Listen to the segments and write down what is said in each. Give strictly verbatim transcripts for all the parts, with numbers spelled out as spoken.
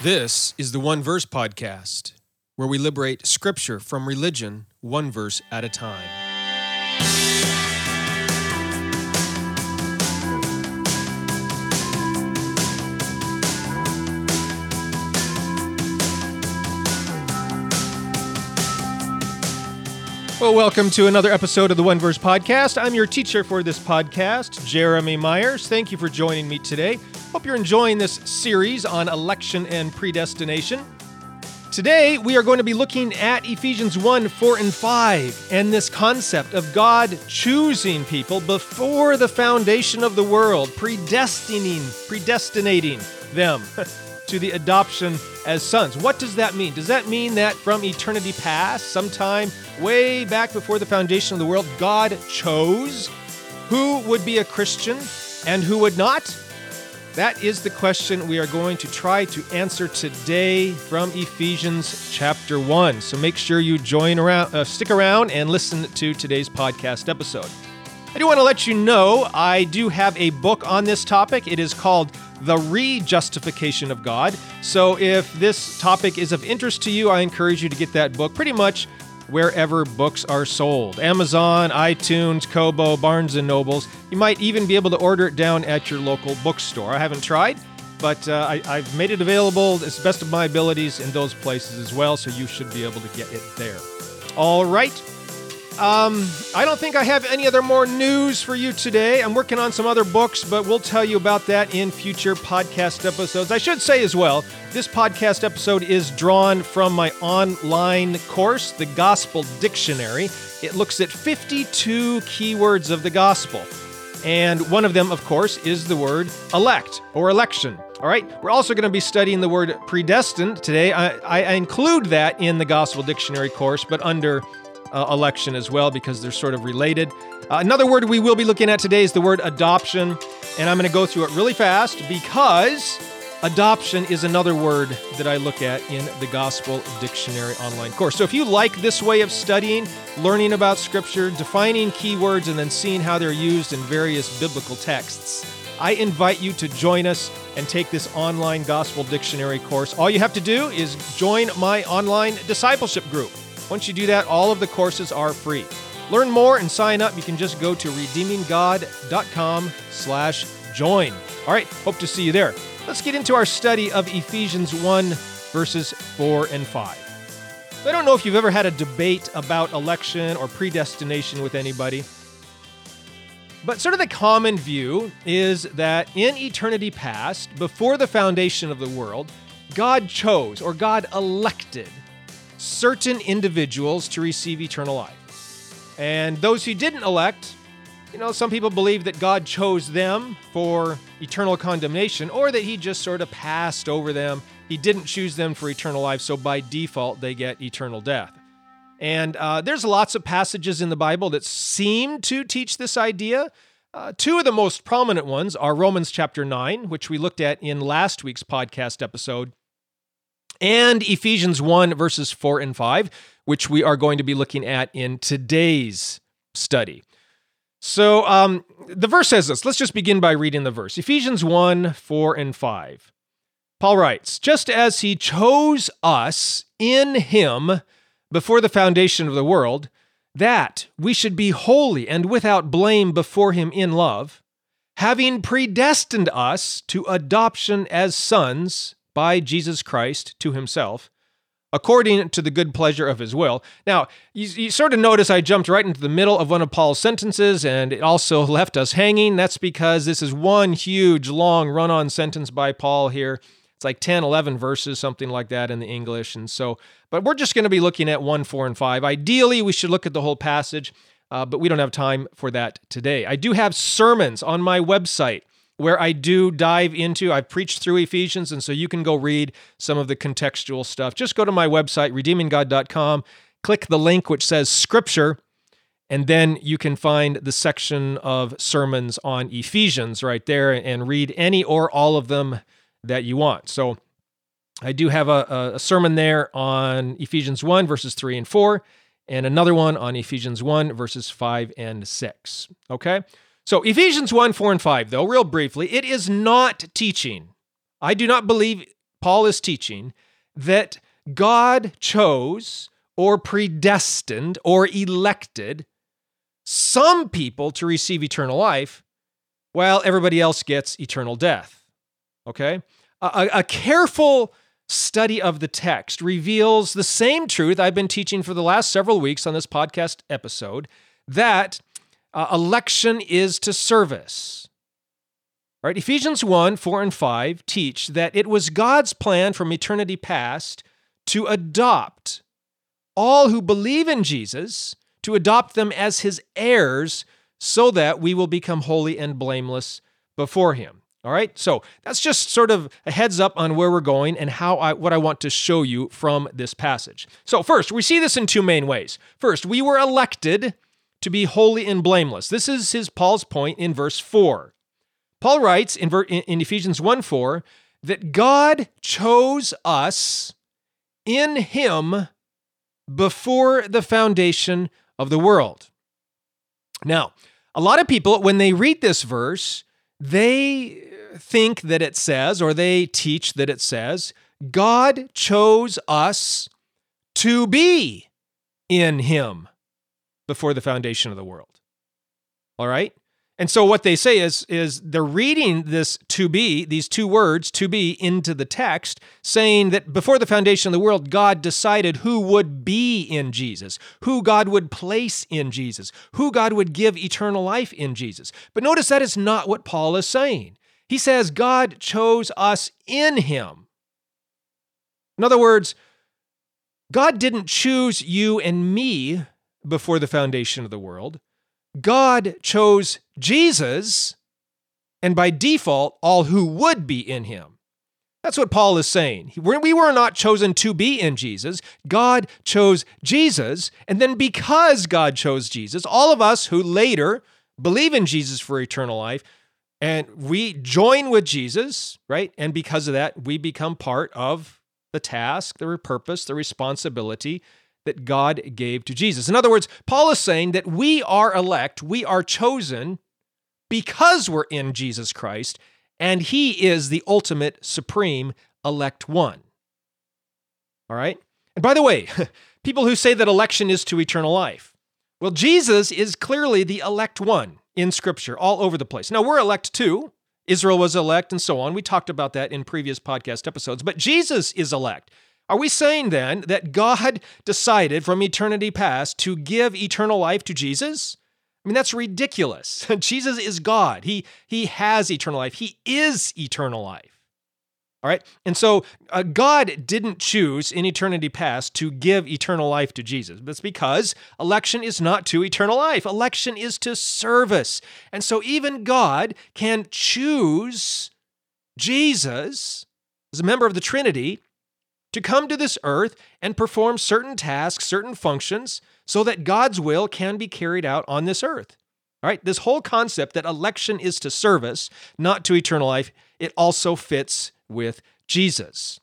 This is the One Verse Podcast, where we liberate scripture from religion one verse at a time. Well, welcome to another episode of the One Verse Podcast. I'm your teacher for this podcast, Jeremy Myers. Thank you for joining me today. Hope you're enjoying this series on election and predestination. Today, we are going to be looking at Ephesians one, four, and five, and this concept of God choosing people before the foundation of the world, predestining, predestinating them to the adoption as sons. What does that mean? Does that mean that from eternity past, sometime way back before the foundation of the world, God chose who would be a Christian and who would not? That is the question we are going to try to answer today from Ephesians chapter one. So make sure you join around, uh, stick around and listen to today's podcast episode. I do want to let you know I do have a book on this topic. It is called The Rejustification of God. So if this topic is of interest to you, I encourage you to get that book pretty much wherever books are sold. Amazon, iTunes, Kobo, Barnes and Nobles. You might even be able to order it down at your local bookstore. I haven't tried, but uh, I, I've made it available to the best of my abilities in those places as well, so you should be able to get it there. All right. Um, I don't think I have any other more news for you today. I'm working on some other books, but we'll tell you about that in future podcast episodes. I should say as well, this podcast episode is drawn from my online course, the Gospel Dictionary. It looks at fifty-two keywords of the gospel. And one of them, of course, is the word elect or election. All right. We're also going to be studying the word predestined today. I, I, I include that in the Gospel Dictionary course, but under Uh, election as well, because they're sort of related. Uh, another word we will be looking at today is the word adoption, and I'm going to go through it really fast because adoption is another word that I look at in the Gospel Dictionary online course. So if you like this way of studying, learning about Scripture, defining keywords, and then seeing how they're used in various biblical texts, I invite you to join us and take this online Gospel Dictionary course. All you have to do is join my online discipleship group. Once you do that, all of the courses are free. Learn more and sign up. You can just go to redeeming god dot com slash join. All right, hope to see you there. Let's get into our study of Ephesians one, verses four and five. I don't know if you've ever had a debate about election or predestination with anybody, but sort of the common view is that in eternity past, before the foundation of the world, God chose or God elected certain individuals to receive eternal life. And those who didn't elect, you know, some people believe that God chose them for eternal condemnation, or that he just sort of passed over them. He didn't choose them for eternal life, so by default, they get eternal death. And uh, there's lots of passages in the Bible that seem to teach this idea. Uh, two of the most prominent ones are Romans chapter nine, which we looked at in last week's podcast episode, and Ephesians one, verses four and five, which we are going to be looking at in today's study. So um, the verse says this. Let's just begin by reading the verse. Ephesians one, four, and five. Paul writes, "Just as he chose us in him before the foundation of the world, that we should be holy and without blame before him in love, having predestined us to adoption as sons by Jesus Christ to himself, according to the good pleasure of his will." Now, you, you sort of notice I jumped right into the middle of one of Paul's sentences, and it also left us hanging. That's because this is one huge, long, run-on sentence by Paul here. It's like ten, eleven verses, something like that in the English. And so, but we're just going to be looking at one, four, and five. Ideally, we should look at the whole passage, uh, but we don't have time for that today. I do have sermons on my website where I do dive into. I've preached through Ephesians, and so you can go read some of the contextual stuff. Just go to my website, redeeming god dot com, click the link which says Scripture, and then you can find the section of sermons on Ephesians right there and read any or all of them that you want. So I do have a, a sermon there on Ephesians one, verses three and four, and another one on Ephesians one, verses five and six. Okay? So Ephesians one, four, and five, though, real briefly, it is not teaching. I do not believe Paul is teaching that God chose or predestined or elected some people to receive eternal life, while everybody else gets eternal death. Okay? A, a careful study of the text reveals the same truth I've been teaching for the last several weeks on this podcast episode, that uh, election is to service. All right, Ephesians one, four, and five teach that it was God's plan from eternity past to adopt all who believe in Jesus, to adopt them as his heirs, so that we will become holy and blameless before him. All right? So that's just sort of a heads up on where we're going and how I what I want to show you from this passage. So first, we see this in two main ways. First, we were elected to be holy and blameless. This is his Paul's point in verse four. Paul writes in, in Ephesians one four that God chose us in him before the foundation of the world. Now, a lot of people, when they read this verse, they think that it says, or they teach that it says, God chose us to be in him before the foundation of the world. All right? And so what they say is, is they're reading this to be, these two words, to be, into the text, saying that before the foundation of the world, God decided who would be in Jesus, who God would place in Jesus, who God would give eternal life in Jesus. But notice that is not what Paul is saying. He says God chose us in him. In other words, God didn't choose you and me before the foundation of the world. God chose Jesus, and by default, all who would be in him. That's what Paul is saying. We were not chosen to be in Jesus. God chose Jesus, and then because God chose Jesus, all of us who later believe in Jesus for eternal life, and we join with Jesus, right? And because of that, we become part of the task, the purpose, the responsibility that God gave to Jesus. In other words, Paul is saying that we are elect, we are chosen because we're in Jesus Christ, and he is the ultimate, supreme, elect one. All right? And by the way, people who say that election is to eternal life, well, Jesus is clearly the elect one in Scripture all over the place. Now, we're elect too. Israel was elect and so on. We talked about that in previous podcast episodes, but Jesus is elect. Are we saying then that God decided from eternity past to give eternal life to Jesus? I mean, that's ridiculous. Jesus is God. He, he has eternal life. He is eternal life. All right? And so uh, God didn't choose in eternity past to give eternal life to Jesus. That's because election is not to eternal life. Election is to service. And so even God can choose Jesus as a member of the Trinity to come to this earth and perform certain tasks, certain functions, so that God's will can be carried out on this earth. All right, this whole concept that election is to service, not to eternal life, it also fits with Jesus.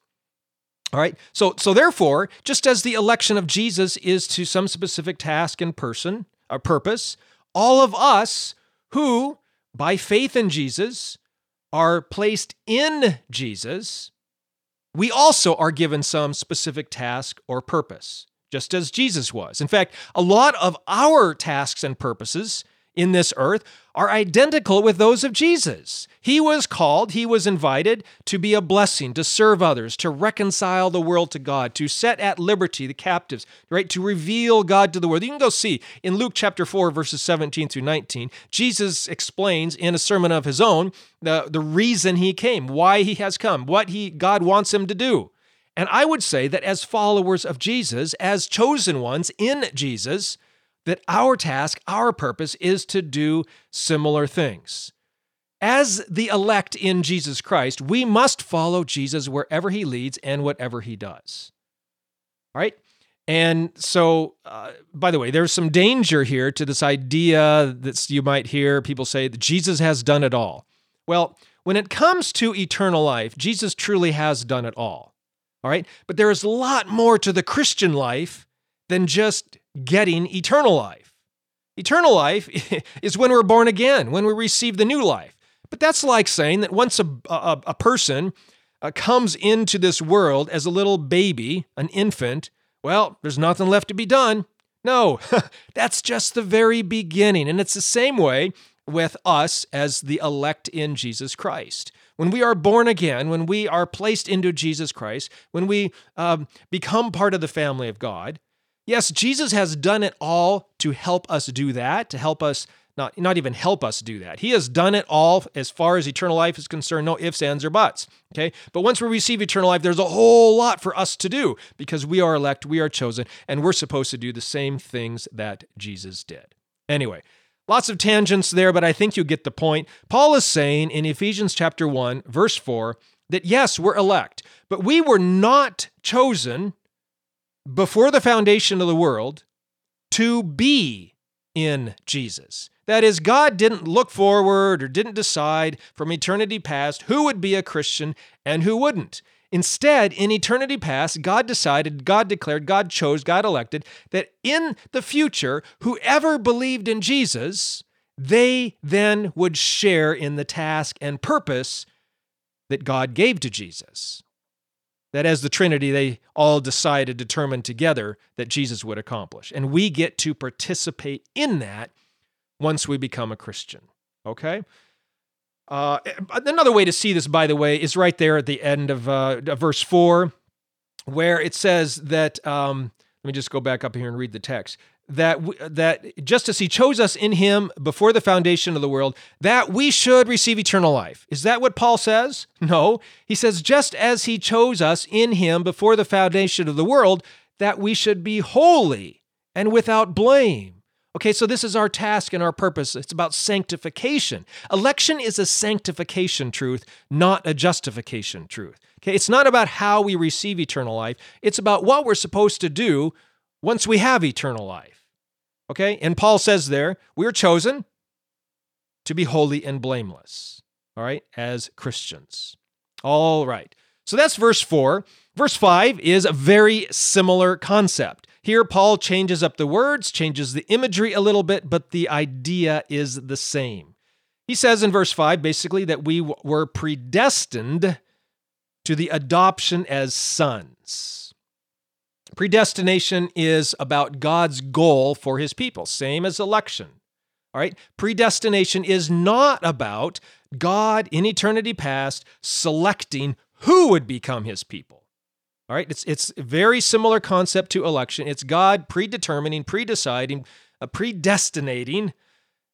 All right, so, so therefore, just as the election of Jesus is to some specific task and person, or purpose, all of us who, by faith in Jesus, are placed in Jesus, we also are given some specific task or purpose, just as Jesus was. In fact, a lot of our tasks and purposes in this earth are identical with those of Jesus. He was called, he was invited to be a blessing, to serve others, to reconcile the world to God, to set at liberty the captives, right? To reveal God to the world. You can go see in Luke chapter four, verses seventeen through nineteen, Jesus explains in a sermon of his own the, the reason he came, why he has come, what he God wants him to do. And I would say that as followers of Jesus, as chosen ones in Jesus, that our task, our purpose is to do similar things. As the elect in Jesus Christ, we must follow Jesus wherever he leads and whatever he does. All right? And so, uh, by the way, there's some danger here to this idea that you might hear people say that Jesus has done it all. Well, when it comes to eternal life, Jesus truly has done it all. All right? But there is a lot more to the Christian life than just getting eternal life. Eternal life is when we're born again, when we receive the new life. But that's like saying that once a, a, a person uh, comes into this world as a little baby, an infant, well, there's nothing left to be done. No, that's just the very beginning. And it's the same way with us as the elect in Jesus Christ. When we are born again, when we are placed into Jesus Christ, when we um, become part of the family of God, yes, Jesus has done it all to help us do that, to help us, not, not even help us do that. He has done it all as far as eternal life is concerned, no ifs, ands, or buts, okay? But once we receive eternal life, there's a whole lot for us to do because we are elect, we are chosen, and we're supposed to do the same things that Jesus did. Anyway, lots of tangents there, but I think you get the point. Paul is saying in Ephesians chapter one, verse four, that yes, we're elect, but we were not chosen before the foundation of the world to be in Jesus. That is, God didn't look forward or didn't decide from eternity past who would be a Christian and who wouldn't. Instead, in eternity past, God decided, God declared, God chose, God elected, that in the future, whoever believed in Jesus, they then would share in the task and purpose that God gave to Jesus. That as the Trinity, they all decided, determined together that Jesus would accomplish. And we get to participate in that once we become a Christian, okay? Uh, another way to see this, by the way, is right there at the end of uh, verse four, where it says that, um, let me just go back up here and read the text, that w- that just as he chose us in him before the foundation of the world, that we should receive eternal life. Is that what Paul says? No. He says, just as he chose us in him before the foundation of the world, that we should be holy and without blame. Okay, so this is our task and our purpose. It's about sanctification. Election is a sanctification truth, not a justification truth. Okay, it's not about how we receive eternal life. It's about what we're supposed to do once we have eternal life. Okay, and Paul says there, we're chosen to be holy and blameless, all right, as Christians. All right, so that's verse four. Verse five is a very similar concept. Here, Paul changes up the words, changes the imagery a little bit, but the idea is the same. He says in verse five, basically, that we w- were predestined to the adoption as sons. Predestination is about God's goal for his people, same as election. All right? Predestination is not about God in eternity past selecting who would become his people. All right, it's it's a very similar concept to election. It's God predetermining, predeciding, uh, predestinating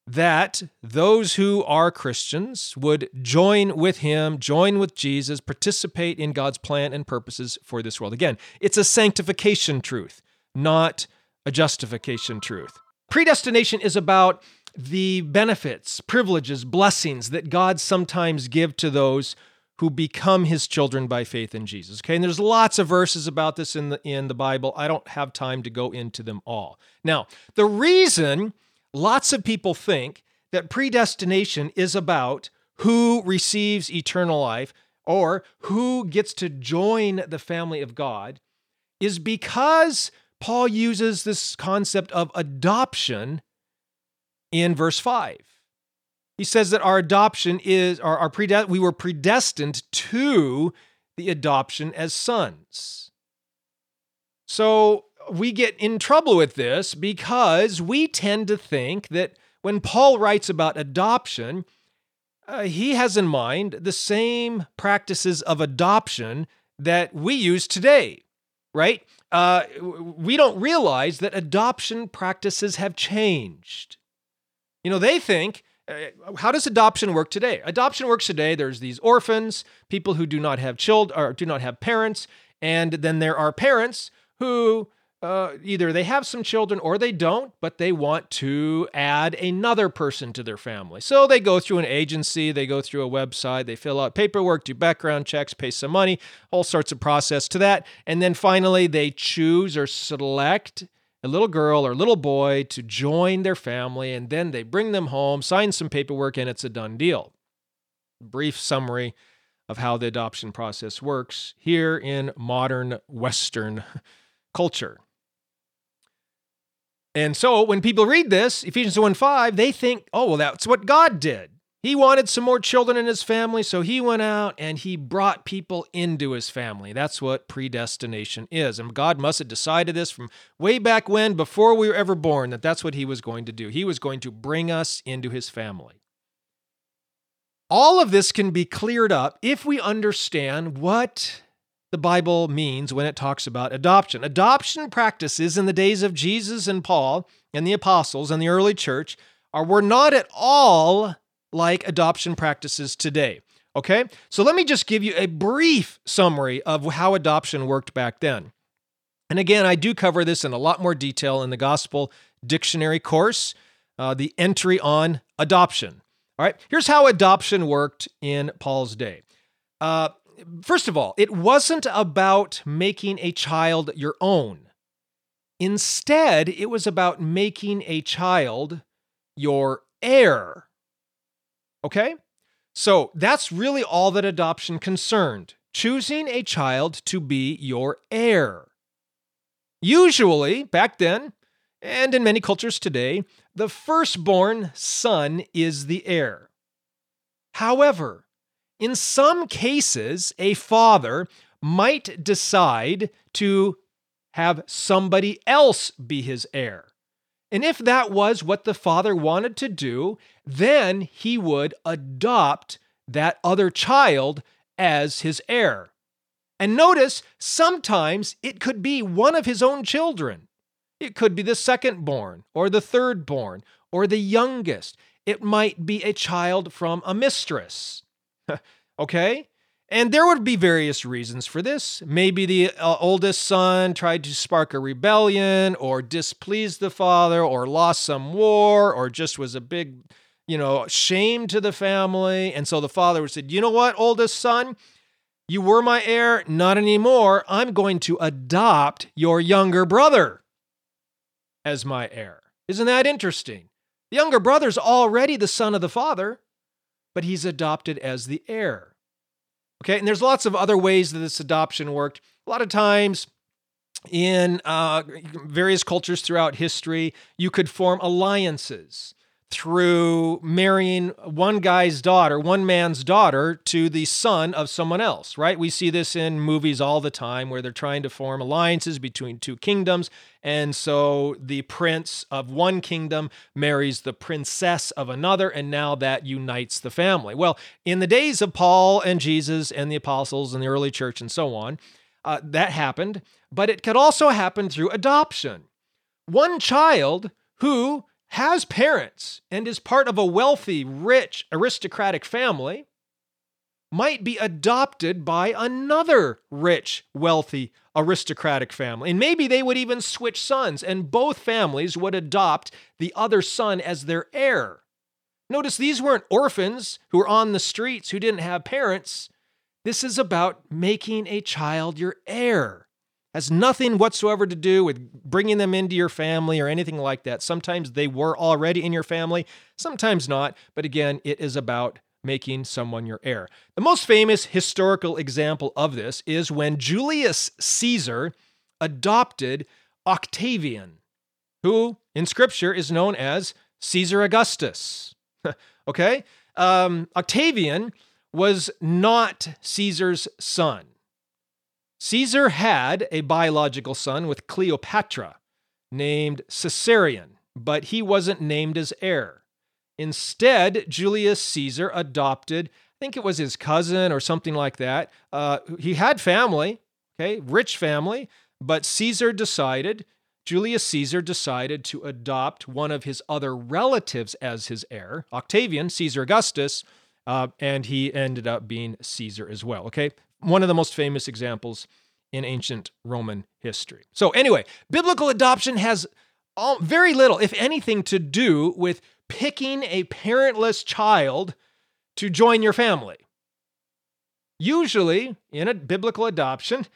that those who are Christians would join with him, join with Jesus, participate in God's plan and purposes for this world. Again, it's a sanctification truth, not a justification truth. Predestination is about the benefits, privileges, blessings that God sometimes gives to those who become his children by faith in Jesus. Okay, and there's lots of verses about this in the in the Bible. I don't have time to go into them all. Now, the reason lots of people think that predestination is about who receives eternal life or who gets to join the family of God is because Paul uses this concept of adoption in verse five. He says that our adoption is, our, our predest- we were predestined to the adoption as sons. So we get in trouble with this because we tend to think that when Paul writes about adoption, uh, he has in mind the same practices of adoption that we use today, right? Uh, we don't realize that adoption practices have changed. You know, they think, how does adoption work today? Adoption works today. There's these orphans, people who do not have children or do not have parents, and then there are parents who uh, either they have some children or they don't, but they want to add another person to their family. So they go through an agency, they go through a website, they fill out paperwork, do background checks, pay some money, all sorts of process to that, and then finally they choose or select a little girl or little boy to join their family, and then they bring them home, sign some paperwork, and it's a done deal. Brief summary of how the adoption process works here in modern Western culture. And so when people read this, Ephesians one five, they think, oh, well, that's what God did. He wanted some more children in his family, so he went out and he brought people into his family. That's what predestination is. And God must have decided this from way back when, before we were ever born, that that's what he was going to do. He was going to bring us into his family. All of this can be cleared up if we understand what the Bible means when it talks about adoption. Adoption practices in the days of Jesus and Paul and the apostles and the early church are were not at all like adoption practices today, okay? So let me just give you a brief summary of how adoption worked back then. And again, I do cover this in a lot more detail in the Gospel Dictionary course, uh, the entry on adoption. All right, here's how adoption worked in Paul's day. Uh, first of all, it wasn't about making a child your own. Instead, it was about making a child your heir. Okay? So that's really all that adoption concerned, choosing a child to be your heir. Usually, back then, and in many cultures today, the firstborn son is the heir. However, in some cases, a father might decide to have somebody else be his heir. And if that was what the father wanted to do, then he would adopt that other child as his heir. And notice, sometimes it could be one of his own children. It could be the second born, or the third born, or the youngest. It might be a child from a mistress. Okay? And there would be various reasons for this. Maybe the uh, oldest son tried to spark a rebellion or displeased the father or lost some war or just was a big, you know, shame to the family. And so the father said, you know what, oldest son, you were my heir, not anymore. I'm going to adopt your younger brother as my heir. Isn't that interesting? The younger brother's already the son of the father, but he's adopted as the heir. Okay, and there's lots of other ways that this adoption worked. A lot of times in uh, various cultures throughout history, you could form alliances through marrying one guy's daughter, one man's daughter, to the son of someone else, right? We see this in movies all the time where they're trying to form alliances between two kingdoms. And so the prince of one kingdom marries the princess of another, and now that unites the family. Well, in the days of Paul and Jesus and the apostles and the early church and so on, uh, that happened, but it could also happen through adoption. One child who has parents and is part of a wealthy, rich, aristocratic family might be adopted by another rich, wealthy, aristocratic family. And maybe they would even switch sons, and both families would adopt the other son as their heir. Notice these weren't orphans who were on the streets who didn't have parents. This is about making a child your heir. Has nothing whatsoever to do with bringing them into your family or anything like that. Sometimes they were already in your family, sometimes not. But again, it is about making someone your heir. The most famous historical example of this is when Julius Caesar adopted Octavian, who in Scripture is known as Caesar Augustus. Okay? Um, Octavian was not Caesar's son. Caesar had a biological son with Cleopatra named Caesarion, but he wasn't named as heir. Instead, Julius Caesar adopted, I think it was his cousin or something like that. Uh, he had family, okay, rich family, but Caesar decided, Julius Caesar decided to adopt one of his other relatives as his heir, Octavian, Caesar Augustus, uh, and he ended up being Caesar as well, okay? One of the most famous examples in ancient Roman history. So anyway, biblical adoption has all, very little, if anything, to do with picking a parentless child to join your family. Usually, in a biblical adoption,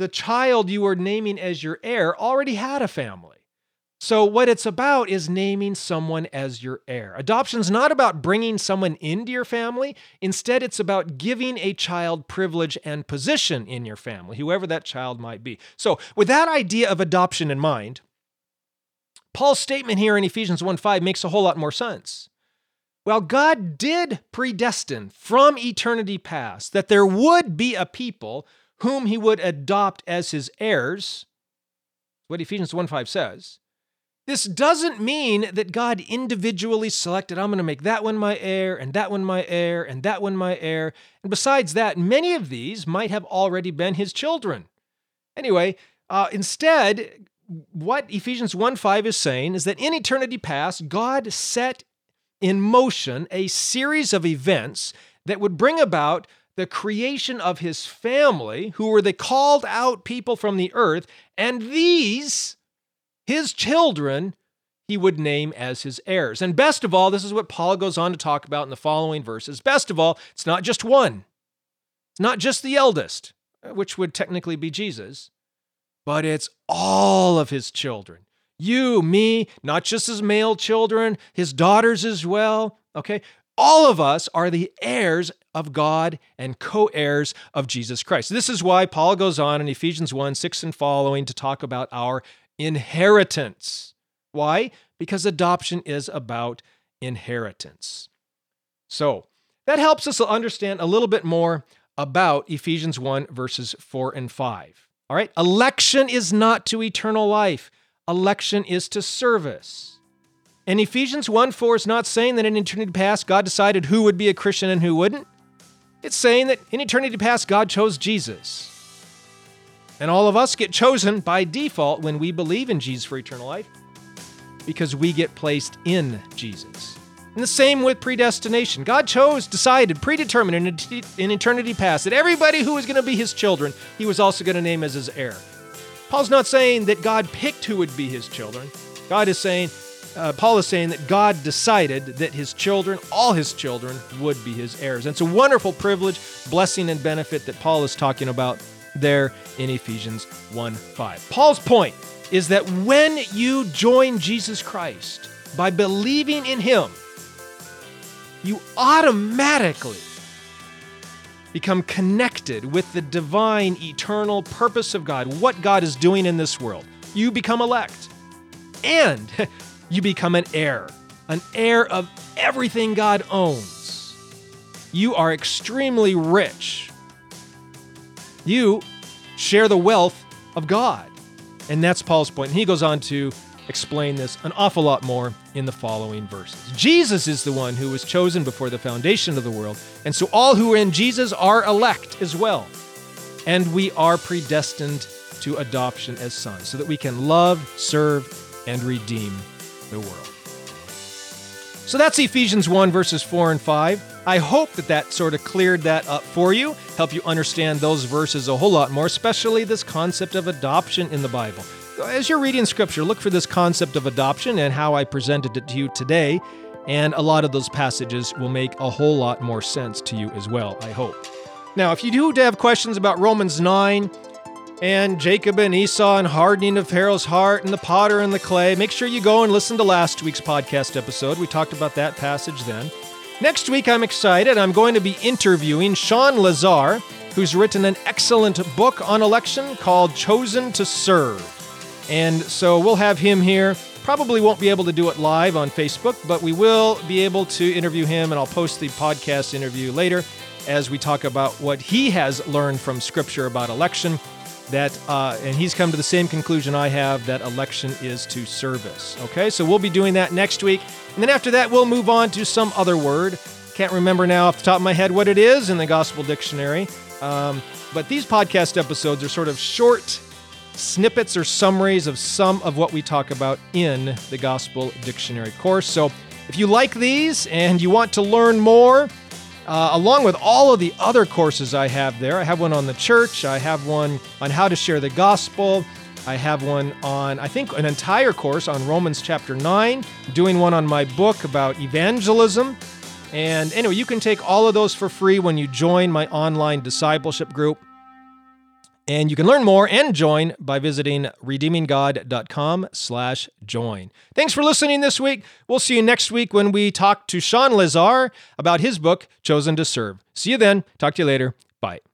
the child you are naming as your heir already had a family. So what it's about is naming someone as your heir. Adoption's not about bringing someone into your family. Instead, it's about giving a child privilege and position in your family, whoever that child might be. So with that idea of adoption in mind, Paul's statement here in Ephesians one five makes a whole lot more sense. Well, God did predestine from eternity past that there would be a people whom he would adopt as his heirs, what Ephesians one five says. This doesn't mean that God individually selected, I'm going to make that one my heir, and that one my heir, and that one my heir. And besides that, many of these might have already been his children. Anyway, uh, instead, what Ephesians one five is saying is that in eternity past, God set in motion a series of events that would bring about the creation of his family, who were the called out people from the earth, and these, his children, he would name as his heirs. And best of all, this is what Paul goes on to talk about in the following verses. Best of all, it's not just one. It's not just the eldest, which would technically be Jesus, but it's all of his children. You, me, not just his male children, his daughters as well, okay? All of us are the heirs of God and co-heirs of Jesus Christ. This is why Paul goes on in Ephesians one six and following to talk about our inheritance. Why? Because adoption is about inheritance. So that helps us understand a little bit more about Ephesians one verses four and five. All right, election is not to eternal life. Election is to service. And Ephesians one four is not saying that in eternity past God decided who would be a Christian and who wouldn't. It's saying that in eternity past God chose Jesus. And all of us get chosen by default when we believe in Jesus for eternal life, because we get placed in Jesus. And the same with predestination. God chose, decided, predetermined in eternity past that everybody who was going to be his children, he was also going to name as his heir. Paul's not saying that God picked who would be his children. God is saying, uh, Paul is saying that God decided that his children, all his children, would be his heirs. And it's a wonderful privilege, blessing, and benefit that Paul is talking about there in Ephesians one five. Paul's point is that when you join Jesus Christ by believing in him, you automatically become connected with the divine, eternal purpose of God, what God is doing in this world. You become elect, and you become an heir, an heir of everything God owns. You are extremely rich. You share the wealth of God. And that's Paul's point. And he goes on to explain this an awful lot more in the following verses. Jesus is the one who was chosen before the foundation of the world. And so all who are in Jesus are elect as well. And we are predestined to adoption as sons so that we can love, serve, and redeem the world. So that's Ephesians one verses four and five. I hope that that sort of cleared that up for you, help you understand those verses a whole lot more, especially this concept of adoption in the Bible. As you're reading Scripture, look for this concept of adoption and how I presented it to you today, and a lot of those passages will make a whole lot more sense to you as well, I hope. Now, if you do have questions about Romans nine, and Jacob and Esau and hardening of Pharaoh's heart and the potter and the clay, make sure you go and listen to last week's podcast episode. We talked about that passage then. Next week, I'm excited. I'm going to be interviewing Sean Lazar, who's written an excellent book on election called Chosen to Serve. And so we'll have him here. Probably won't be able to do it live on Facebook, but we will be able to interview him, and I'll post the podcast interview later as we talk about what he has learned from Scripture about election. That uh, and he's come to the same conclusion I have, that election is to service. Okay, so we'll be doing that next week. And then after that, we'll move on to some other word. Can't remember now off the top of my head what it is in the Gospel Dictionary. Um, but these podcast episodes are sort of short snippets or summaries of some of what we talk about in the Gospel Dictionary course. So if you like these and you want to learn more, Uh, along with all of the other courses I have there. I have one on the church. I have one on how to share the gospel. I have one on, I think, an entire course on Romans chapter nine, doing one on my book about evangelism. And anyway, you can take all of those for free when you join my online discipleship group. And you can learn more and join by visiting redeeming god dot com slash join. Thanks for listening this week. We'll see you next week when we talk to Sean Lazar about his book, Chosen to Serve. See you then. Talk to you later. Bye.